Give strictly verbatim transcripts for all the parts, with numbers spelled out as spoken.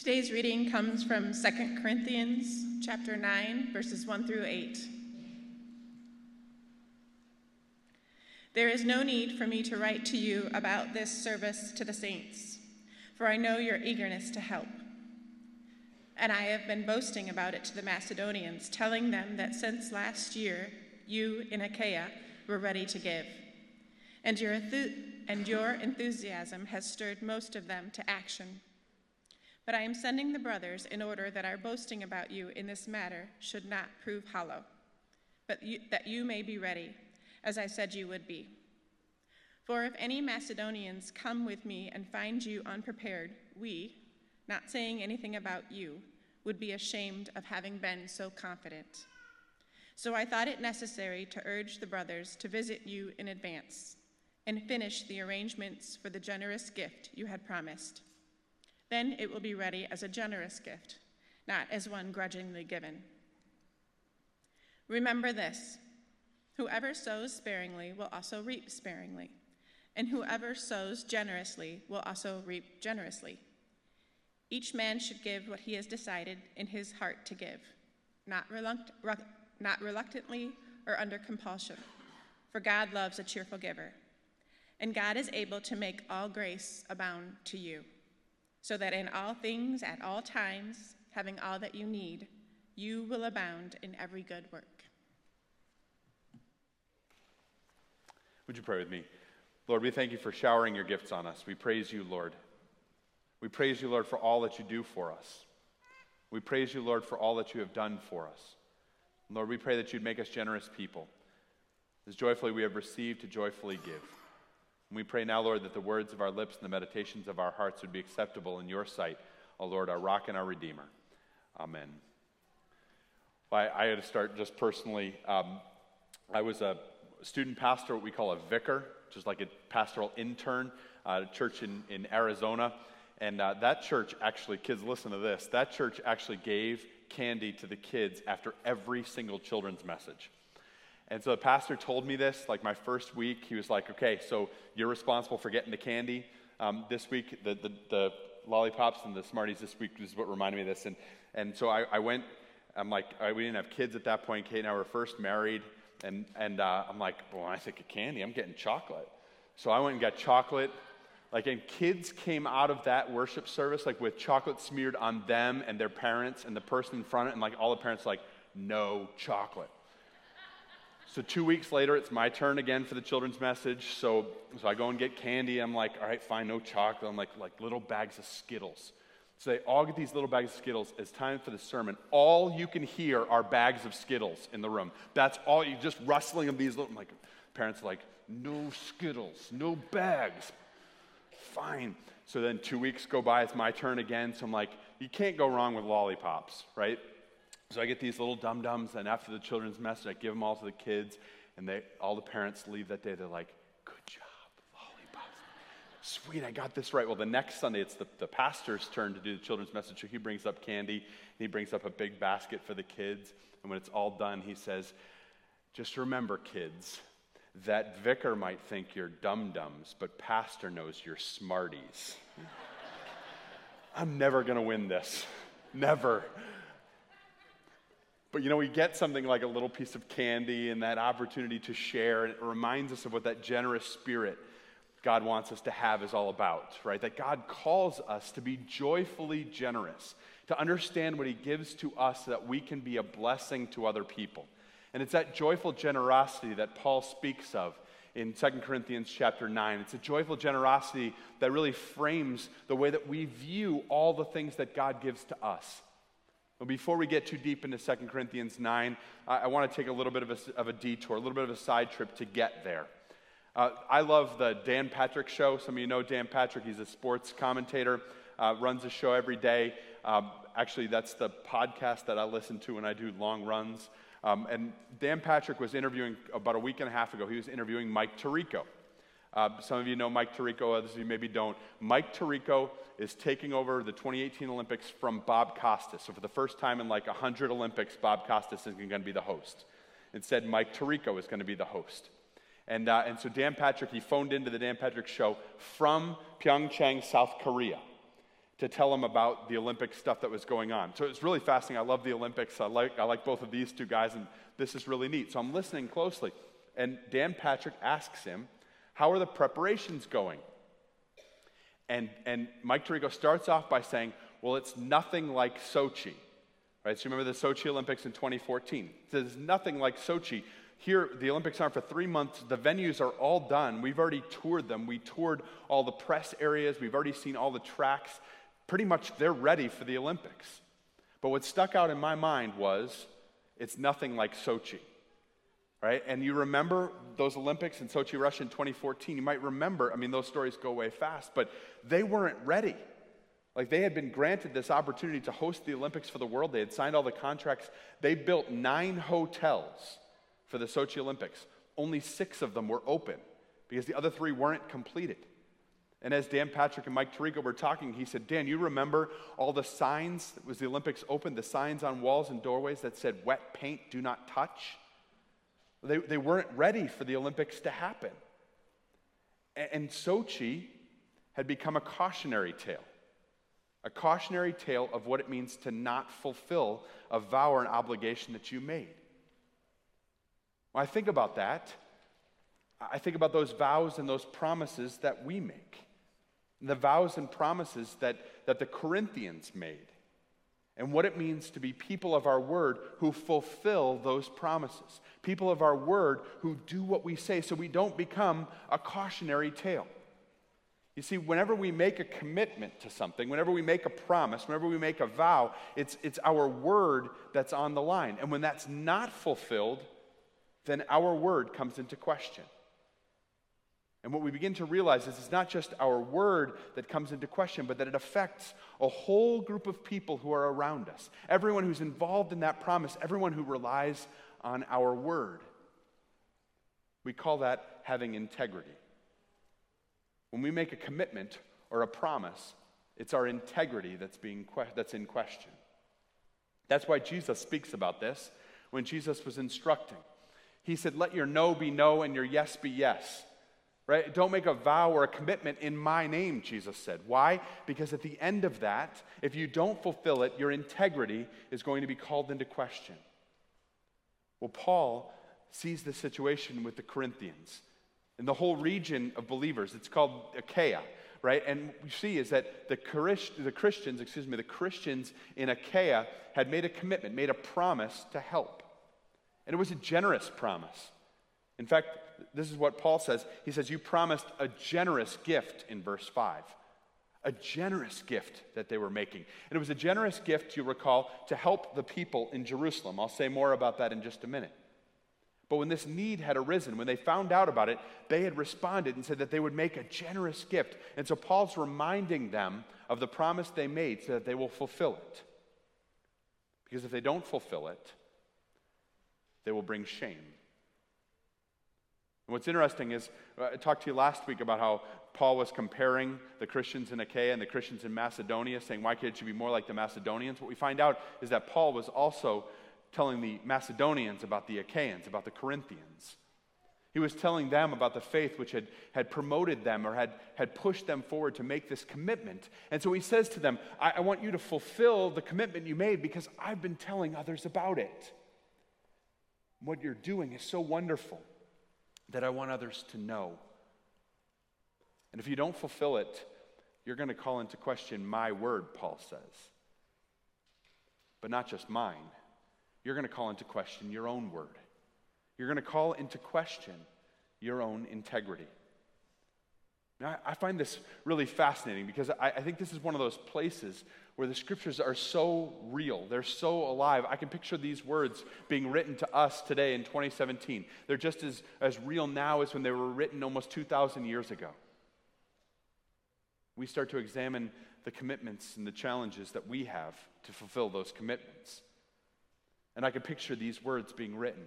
Today's reading comes from Second Corinthians chapter nine, verses one through eight. There is no need for me to write to you about this service to the saints, for I know your eagerness to help. And I have been boasting about it to the Macedonians, telling them that since last year, you in Achaia were ready to give, and your, enthu- and your enthusiasm has stirred most of them to action. But I am sending the brothers in order that our boasting about you in this matter should not prove hollow, but you, that you may be ready, as I said you would be. For if any Macedonians come with me and find you unprepared, we, not saying anything about you, would be ashamed of having been so confident. So I thought it necessary to urge the brothers to visit you in advance and finish the arrangements for the generous gift you had promised. Then it will be ready as a generous gift, not as one grudgingly given. Remember this: whoever sows sparingly will also reap sparingly, and whoever sows generously will also reap generously. Each man should give what he has decided in his heart to give, not reluct- rec- not reluctantly or under compulsion, for God loves a cheerful giver. And God is able to make all grace abound to you, so that in all things, at all times, having all that you need, you will abound in every good work. Would you pray with me? Lord, we thank you for showering your gifts on us. We praise you, Lord. We praise you, Lord, for all that you do for us. We praise you, Lord, for all that you have done for us. And Lord, we pray that you'd make us generous people. As joyfully we have received, to joyfully give. And we pray now, Lord, that the words of our lips and the meditations of our hearts would be acceptable in your sight, O Lord, our rock and our redeemer. Amen. Well, I, I had to start just personally. Um, I was a student pastor, what we call a vicar, just like a pastoral intern uh, at a church in, in Arizona. And uh, that church actually, kids, listen to this, that church actually gave candy to the kids after every single children's message. And so the pastor told me this, like my first week, he was like, okay, so you're responsible for getting the candy. Um, this week, the, the the lollipops and the Smarties this week is what reminded me of this. And and so I, I went, I'm like, I, we didn't have kids at that point. Kate and I were first married. And, and uh, I'm like, well, when I think of candy, I'm getting chocolate. So I went and got chocolate. Like, and kids came out of that worship service, like, with chocolate smeared on them and their parents and the person in front of it, and, like, all the parents, like, no chocolate. So two weeks later, it's my turn again for the children's message, so so I go and get candy. I'm like, all right, fine, no chocolate. I'm like, like, little bags of Skittles. So they all get these little bags of Skittles. It's time for the sermon. All you can hear are bags of Skittles in the room. That's all, you just rustling of these little, I'm like, parents are like, no Skittles, no bags. Fine. So then two weeks go by, it's my turn again, so I'm like, you can't go wrong with lollipops, right? So I get these little dum-dums, and after the children's message, I give them all to the kids, and they all the parents leave that day, they're like, good job, lollipops. Sweet, I got this right. Well, the next Sunday, it's the, the pastor's turn to do the children's message, so he brings up candy, and he brings up a big basket for the kids, and when it's all done, he says, just remember, kids, that vicar might think you're dum-dums, but pastor knows you're Smarties. I'm never going to win this. Never. But, you know, we get something like a little piece of candy and that opportunity to share, and it reminds us of what that generous spirit God wants us to have is all about, right? That God calls us to be joyfully generous, to understand what he gives to us so that we can be a blessing to other people. And it's that joyful generosity that Paul speaks of in Second Corinthians chapter nine. It's a joyful generosity that really frames the way that we view all the things that God gives to us. But before we get too deep into Second Corinthians nine, I, I want to take a little bit of a, of a detour, a little bit of a side trip to get there. Uh, I love the Dan Patrick show. Some of you know Dan Patrick. He's a sports commentator, uh, runs a show every day. Um, actually, that's the podcast that I listen to when I do long runs. Um, and Dan Patrick was interviewing, about a week and a half ago, he was interviewing Mike Tirico. Uh, some of you know Mike Tirico, others of you maybe don't. Mike Tirico is taking over the twenty eighteen Olympics from Bob Costas. So for the first time in like one hundred Olympics, Bob Costas isn't going to be the host. Instead, Mike Tirico is going to be the host. And, uh, and so Dan Patrick, he phoned into the Dan Patrick show from Pyeongchang, South Korea, to tell him about the Olympic stuff that was going on. So it's really fascinating. I love the Olympics. I like I like both of these two guys, and this is really neat. So I'm listening closely. And Dan Patrick asks him, how are the preparations going? And and Mike Tirico starts off by saying, well, it's nothing like Sochi. Right? So you remember the Sochi Olympics in twenty fourteen. It says nothing like Sochi. Here, the Olympics aren't for three months. The venues are all done. We've already toured them. We toured all the press areas. We've already seen all the tracks. Pretty much they're ready for the Olympics. But what stuck out in my mind was, it's nothing like Sochi, right? And you remember those Olympics in Sochi, Russia in twenty fourteen. You might remember, I mean, those stories go away fast, but they weren't ready. Like, they had been granted this opportunity to host the Olympics for the world. They had signed all the contracts. They built nine hotels for the Sochi Olympics. Only six of them were open because the other three weren't completed. And as Dan Patrick and Mike Tirico were talking, he said, Dan, you remember all the signs, it was the Olympics open, the signs on walls and doorways that said, wet paint, do not touch? They, they weren't ready for the Olympics to happen. And, and Sochi had become a cautionary tale, a cautionary tale of what it means to not fulfill a vow or an obligation that you made. When I think about that, I think about those vows and those promises that we make, the vows and promises that, that the Corinthians made, and what it means to be people of our word who fulfill those promises, people of our word who do what we say so we don't become a cautionary tale. You see, whenever we make a commitment to something, whenever we make a promise, whenever we make a vow, it's, it's our word that's on the line. And when that's not fulfilled, then our word comes into question. And what we begin to realize is it's not just our word that comes into question, but that it affects a whole group of people who are around us. Everyone who's involved in that promise, everyone who relies on our word. We call that having integrity. When we make a commitment or a promise, it's our integrity that's being que- that's in question. That's why Jesus speaks about this when Jesus was instructing. He said, let your no be no and your yes be yes. Right? Don't make a vow or a commitment in my name, Jesus said. Why? Because at the end of that, if you don't fulfill it, your integrity is going to be called into question. Well, Paul sees the situation with the Corinthians and the whole region of believers. It's called Achaia, right? And what you see is that the Christians, excuse me, the Christians in Achaia had made a commitment, made a promise to help. And it was a generous promise. In fact, this is what Paul says. He says, you promised a generous gift in verse five. A generous gift that they were making. And it was a generous gift, you recall, to help the people in Jerusalem. I'll say more about that in just a minute. But when this need had arisen, when they found out about it, they had responded and said that they would make a generous gift. And so Paul's reminding them of the promise they made so that they will fulfill it. Because if they don't fulfill it, they will bring shame. And what's interesting is, I talked to you last week about how Paul was comparing the Christians in Achaia and the Christians in Macedonia, saying, why can't you be more like the Macedonians? What we find out is that Paul was also telling the Macedonians about the Achaeans, about the Corinthians. He was telling them about the faith which had, had promoted them or had, had pushed them forward to make this commitment. And so he says to them, I, I want you to fulfill the commitment you made because I've been telling others about it. What you're doing is so wonderful that I want others to know. And if you don't fulfill it, you're going to call into question my word, Paul says. But not just mine. You're going to call into question your own word. You're going to call into question your own integrity. Now, I find this really fascinating because I, I think this is one of those places where the scriptures are so real. They're so alive. I can picture these words being written to us today in twenty seventeen. They're just as, as real now as when they were written almost two thousand years ago. We start to examine the commitments and the challenges that we have to fulfill those commitments. And I can picture these words being written.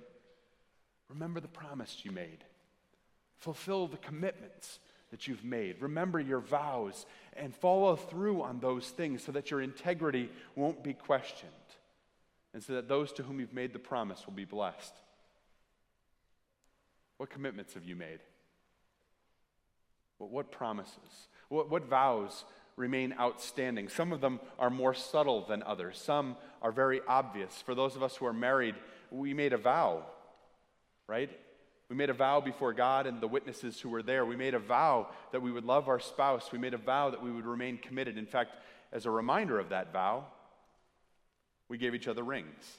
Remember the promise you made. Fulfill the commitments that you've made. Remember your vows and follow through on those things so that your integrity won't be questioned and so that those to whom you've made the promise will be blessed. What commitments have you made? What, what promises? What, what vows remain outstanding. Some of them are more subtle than others. Some are very obvious. For those of us who are married, we made a vow, right? We made a vow before God and the witnesses who were there. We made a vow that we would love our spouse. We made a vow that we would remain committed. In fact, as a reminder of that vow, we gave each other rings,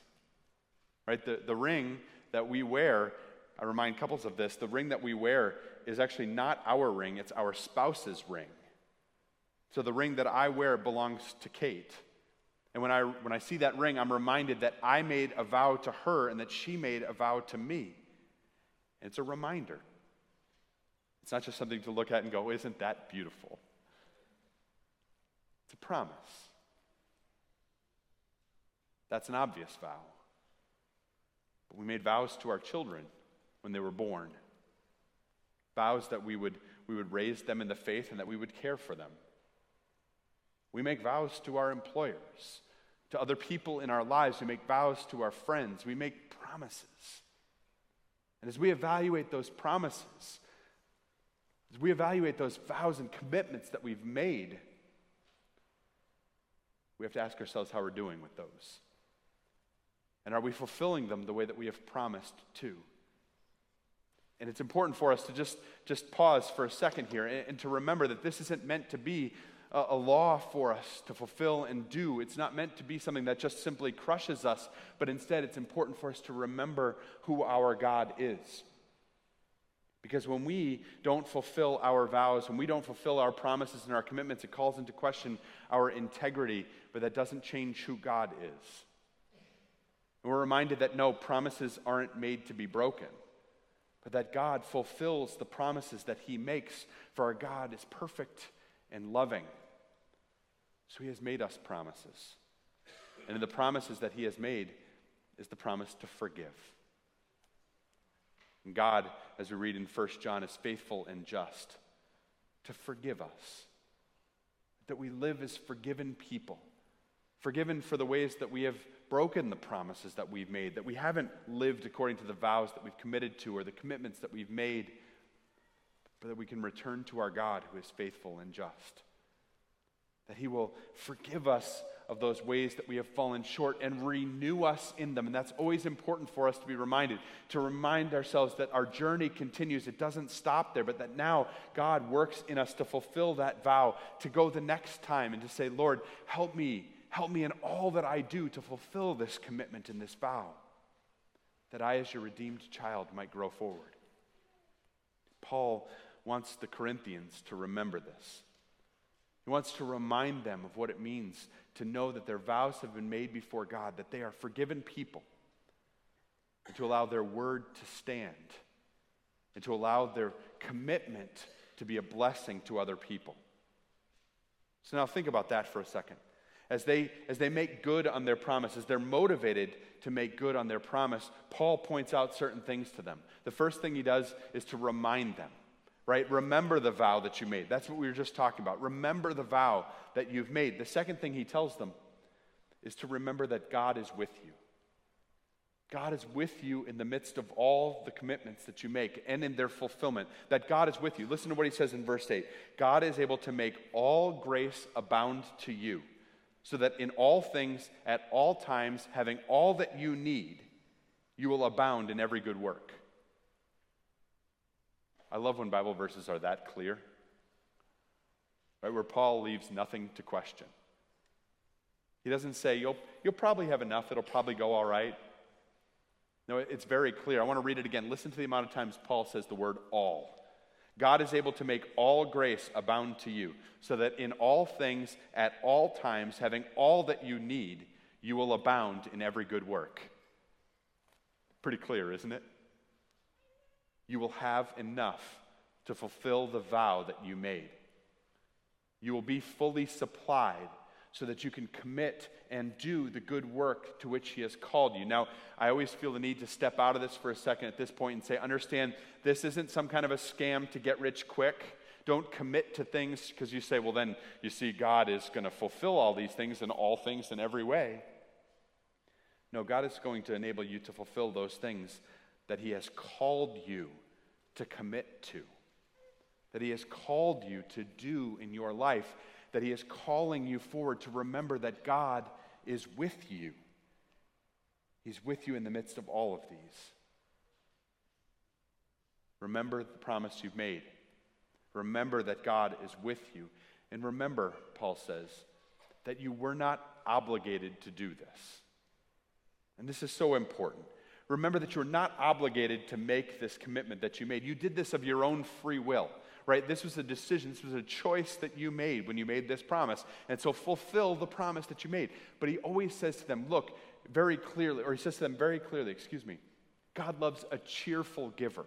right? The, the ring that we wear, I remind couples of this, the ring that we wear is actually not our ring, it's our spouse's ring. So the ring that I wear belongs to Kate. And when I when I see that ring, I'm reminded that I made a vow to her and that she made a vow to me. And it's a reminder. It's not just something to look at and go, isn't that beautiful? It's a promise. That's an obvious vow. But we made vows to our children when they were born. Vows that we would we would raise them in the faith and that we would care for them. We make vows to our employers, to other people in our lives. We make vows to our friends. We make promises. And as we evaluate those promises, as we evaluate those vows and commitments that we've made, we have to ask ourselves how we're doing with those. And are we fulfilling them the way that we have promised to? And it's important for us to just, just pause for a second here and, and to remember that this isn't meant to be a, a law for us to fulfill and do. It's not meant to be something that just simply crushes us, but instead it's important for us to remember who our God is. Because when we don't fulfill our vows, when we don't fulfill our promises and our commitments, it calls into question our integrity, but that doesn't change who God is. And we're reminded that no, promises aren't made to be broken, but that God fulfills the promises that he makes, for our God is perfect and loving. So he has made us promises. And in the promises that he has made is the promise to forgive. And God, as we read in First John, is faithful and just to forgive us, that we live as forgiven people, forgiven for the ways that we have broken the promises that we've made, that we haven't lived according to the vows that we've committed to or the commitments that we've made, but that we can return to our God who is faithful and just, that he will forgive us of those ways that we have fallen short and renew us in them. And that's always important for us to be reminded, to remind ourselves that our journey continues. It doesn't stop there, but that now God works in us to fulfill that vow, to go the next time and to say, Lord, help me Help me in all that I do to fulfill this commitment and this vow, that I, as your redeemed child, might grow forward. Paul wants the Corinthians to remember this. He wants to remind them of what it means to know that their vows have been made before God, that they are forgiven people, and to allow their word to stand, and to allow their commitment to be a blessing to other people. So now think about that for a second. As they, as they make good on their promises, they're motivated to make good on their promise. Paul points out certain things to them. The first thing he does is to remind them, right? Remember the vow that you made. That's what we were just talking about. Remember the vow that you've made. The second thing he tells them is to remember that God is with you. God is with you in the midst of all the commitments that you make and in their fulfillment, that God is with you. Listen to what he says in verse eight. God is able to make all grace abound to you, so that in all things, at all times, having all that you need, you will abound in every good work. I love when Bible verses are that clear, right? Where Paul leaves nothing to question. He doesn't say, you'll, you'll probably have enough, it'll probably go all right. No, it's very clear. I want to read it again. Listen to the amount of times Paul says the word all. God is able to make all grace abound to you, so that in all things, at all times, having all that you need, you will abound in every good work. Pretty clear, isn't it? You will have enough to fulfill the vow that you made. You will be fully supplied, so that you can commit and do the good work to which he has called you. Now, I always feel the need to step out of this for a second at this point and say, understand, this isn't some kind of a scam to get rich quick. Don't commit to things because you say, well, then, you see, God is going to fulfill all these things and all things in every way. No, God is going to enable you to fulfill those things that he has called you to commit to, that he has called you to do in your life. that he is calling you forward to remember that God is with you. He's with you in the midst of all of these. Remember the promise you've made. Remember that God is with you. And remember, Paul says, that you were not obligated to do this. And this is so important. Remember that you're not obligated to make this commitment that you made. You did this of your own free will, right? This was a decision. This was a choice that you made when you made this promise. And so fulfill the promise that you made. But he always says to them, look, very clearly, or he says to them very clearly, excuse me, God loves a cheerful giver,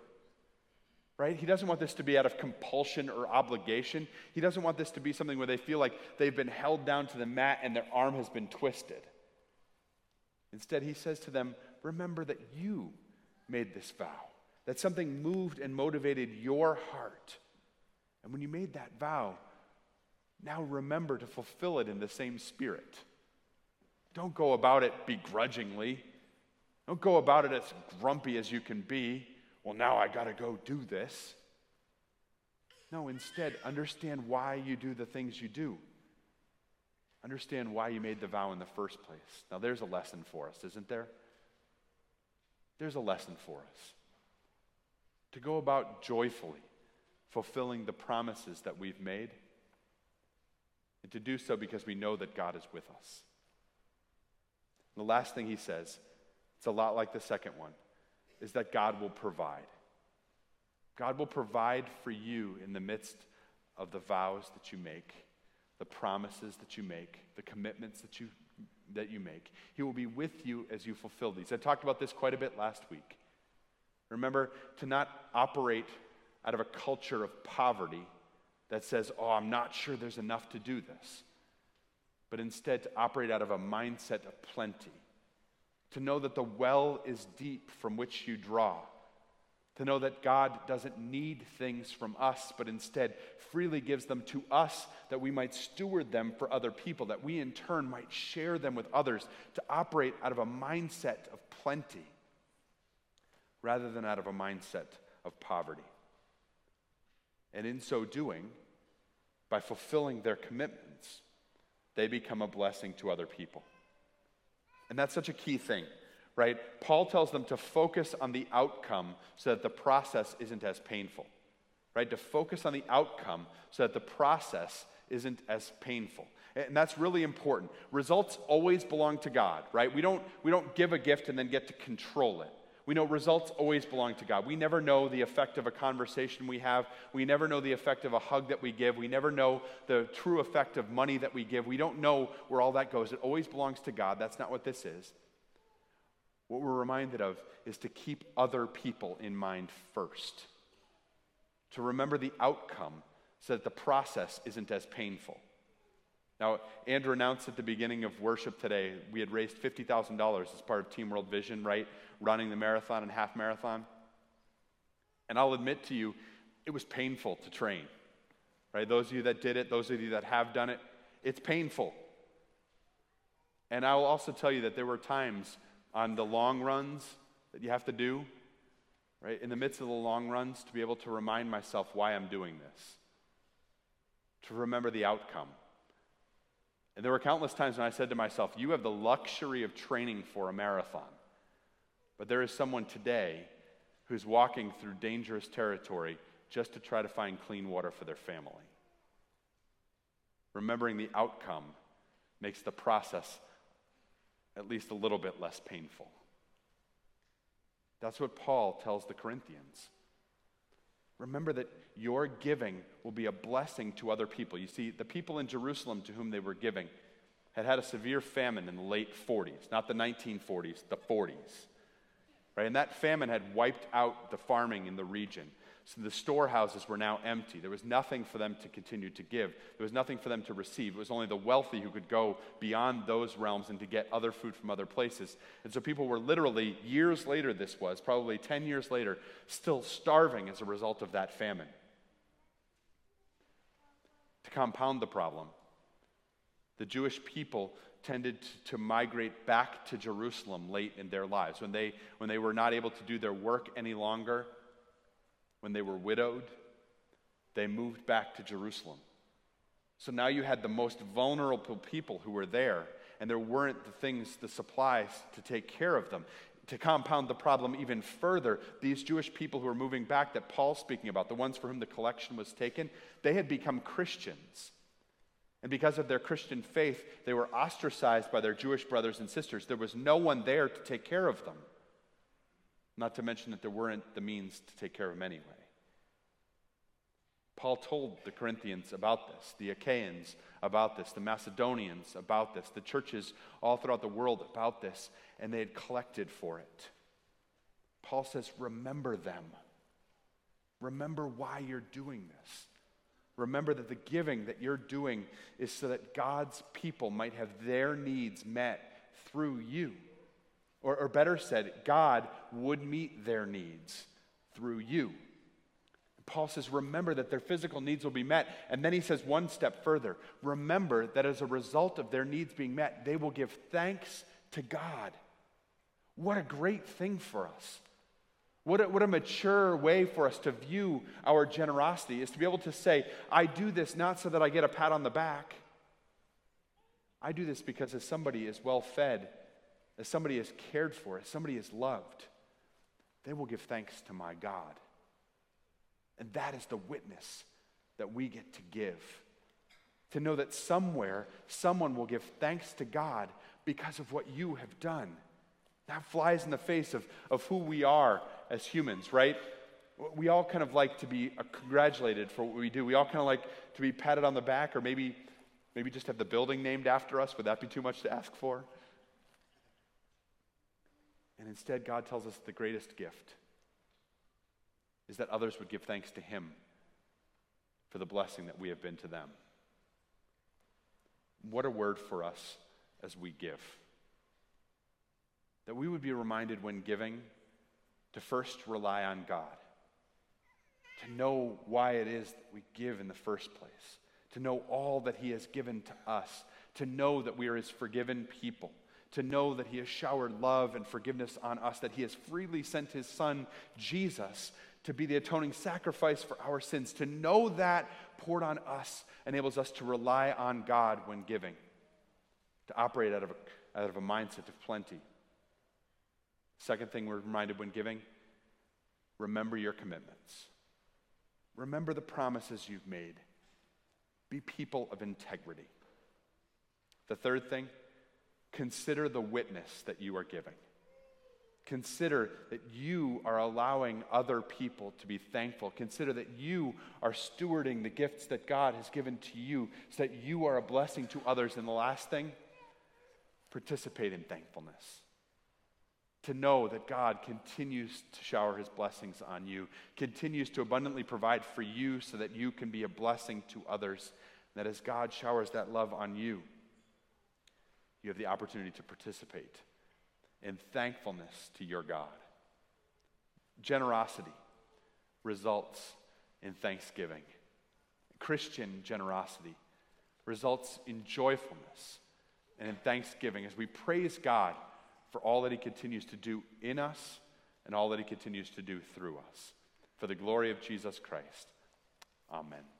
right? He doesn't want this to be out of compulsion or obligation. He doesn't want this to be something where they feel like they've been held down to the mat and their arm has been twisted. Instead, he says to them, remember that you made this vow, that something moved and motivated your heart. And when you made that vow, now remember to fulfill it in the same spirit. Don't go about it begrudgingly. Don't go about it as grumpy as you can be. Well, now I got to go do this. No, instead, understand why you do the things you do. Understand why you made the vow in the first place. Now, there's a lesson for us, isn't there? There's a lesson for us. To go about joyfully fulfilling the promises that we've made, and to do so because we know that God is with us. The last thing he says, it's a lot like the second one, is that God will provide. God will provide for you in the midst of the vows that you make, the promises that you make, the commitments that you that you make. He will be with you as you fulfill these. I talked about this quite a bit last week. Remember to not operate out of a culture of poverty that says, oh, I'm not sure there's enough to do this, but instead to operate out of a mindset of plenty, to know that the well is deep from which you draw, to know that God doesn't need things from us, but instead freely gives them to us that we might steward them for other people, that we in turn might share them with others, to operate out of a mindset of plenty rather than out of a mindset of poverty. And in so doing, by fulfilling their commitments, they become a blessing to other people. And that's such a key thing, right? Paul tells them to focus on the outcome so that the process isn't as painful, right? To focus on the outcome so that the process isn't as painful. And that's really important. Results always belong to God, right? We don't, we don't give a gift and then get to control it. We know results always belong to God. We never know the effect of a conversation we have. We never know the effect of a hug that we give. We never know the true effect of money that we give. We don't know where all that goes. It always belongs to God. That's not what this is. What we're reminded of is to keep other people in mind first, to remember the outcome so that the process isn't as painful. Now, Andrew announced at the beginning of worship today, we had raised fifty thousand dollars as part of Team World Vision, right? Running the marathon and half marathon. And I'll admit to you, it was painful to train, right? Those of you that did it, those of you that have done it, it's painful. And I will also tell you that there were times on the long runs that you have to do, right? In the midst of the long runs, to be able to remind myself why I'm doing this, to remember the outcome. And there were countless times when I said to myself, you have the luxury of training for a marathon. But there is someone today who's walking through dangerous territory just to try to find clean water for their family. Remembering the outcome makes the process at least a little bit less painful. That's what Paul tells the Corinthians. Remember that your giving will be a blessing to other people. You see, the people in Jerusalem to whom they were giving had had a severe famine in the late forties, not the nineteen forties, the forties. Right? And that famine had wiped out the farming in the region. So the storehouses were now empty. There was nothing for them to continue to give. There was nothing for them to receive. It was only the wealthy who could go beyond those realms and to get other food from other places. And so people were literally, years later this was, probably ten years later, still starving as a result of that famine. To compound the problem, the Jewish people tended to migrate back to Jerusalem late in their lives. When they, when they were not able to do their work any longer, when they were widowed, they moved back to Jerusalem. So now you had the most vulnerable people who were there, and there weren't the things, the supplies to take care of them. To compound the problem even further, these Jewish people who were moving back that Paul's speaking about, the ones for whom the collection was taken, they had become Christians. And because of their Christian faith, they were ostracized by their Jewish brothers and sisters. There was no one there to take care of them. Not to mention that there weren't the means to take care of them anyway. Paul told the Corinthians about this, the Achaeans about this, the Macedonians about this, the churches all throughout the world about this, and they had collected for it. Paul says, remember them. Remember why you're doing this. Remember that the giving that you're doing is so that God's people might have their needs met through you. Or, or better said, God would meet their needs through you. Paul says, remember that their physical needs will be met. And then he says one step further, remember that as a result of their needs being met, they will give thanks to God. What a great thing for us. What a, what a mature way for us to view our generosity is to be able to say, I do this not so that I get a pat on the back. I do this because as somebody is well fed, as somebody is cared for, as somebody is loved, they will give thanks to my God. And that is the witness that we get to give. To know that somewhere, someone will give thanks to God because of what you have done. That flies in the face of, of who we are as humans, right? We all kind of like to be congratulated for what we do. We all kind of like to be patted on the back, or maybe, maybe just have the building named after us. Would that be too much to ask for? And instead, God tells us the greatest gift is that others would give thanks to him for the blessing that we have been to them. What a word for us as we give. That we would be reminded when giving to first rely on God, to know why it is that we give in the first place, to know all that he has given to us, to know that we are his forgiven people, to know that he has showered love and forgiveness on us, that he has freely sent his son, Jesus, to be the atoning sacrifice for our sins. To know that poured on us enables us to rely on God when giving, to operate out of a, out of a mindset of plenty. Second thing we're reminded when giving, remember your commitments. Remember the promises you've made. Be people of integrity. The third thing, consider the witness that you are giving. Consider that you are allowing other people to be thankful. Consider that you are stewarding the gifts that God has given to you so that you are a blessing to others. And the last thing, participate in thankfulness. To know that God continues to shower his blessings on you, continues to abundantly provide for you so that you can be a blessing to others. That as God showers that love on you, you have the opportunity to participate in thankfulness to your God. Generosity results in thanksgiving. Christian generosity results in joyfulness and in thanksgiving as we praise God for all that he continues to do in us and all that he continues to do through us. For the glory of Jesus Christ. Amen.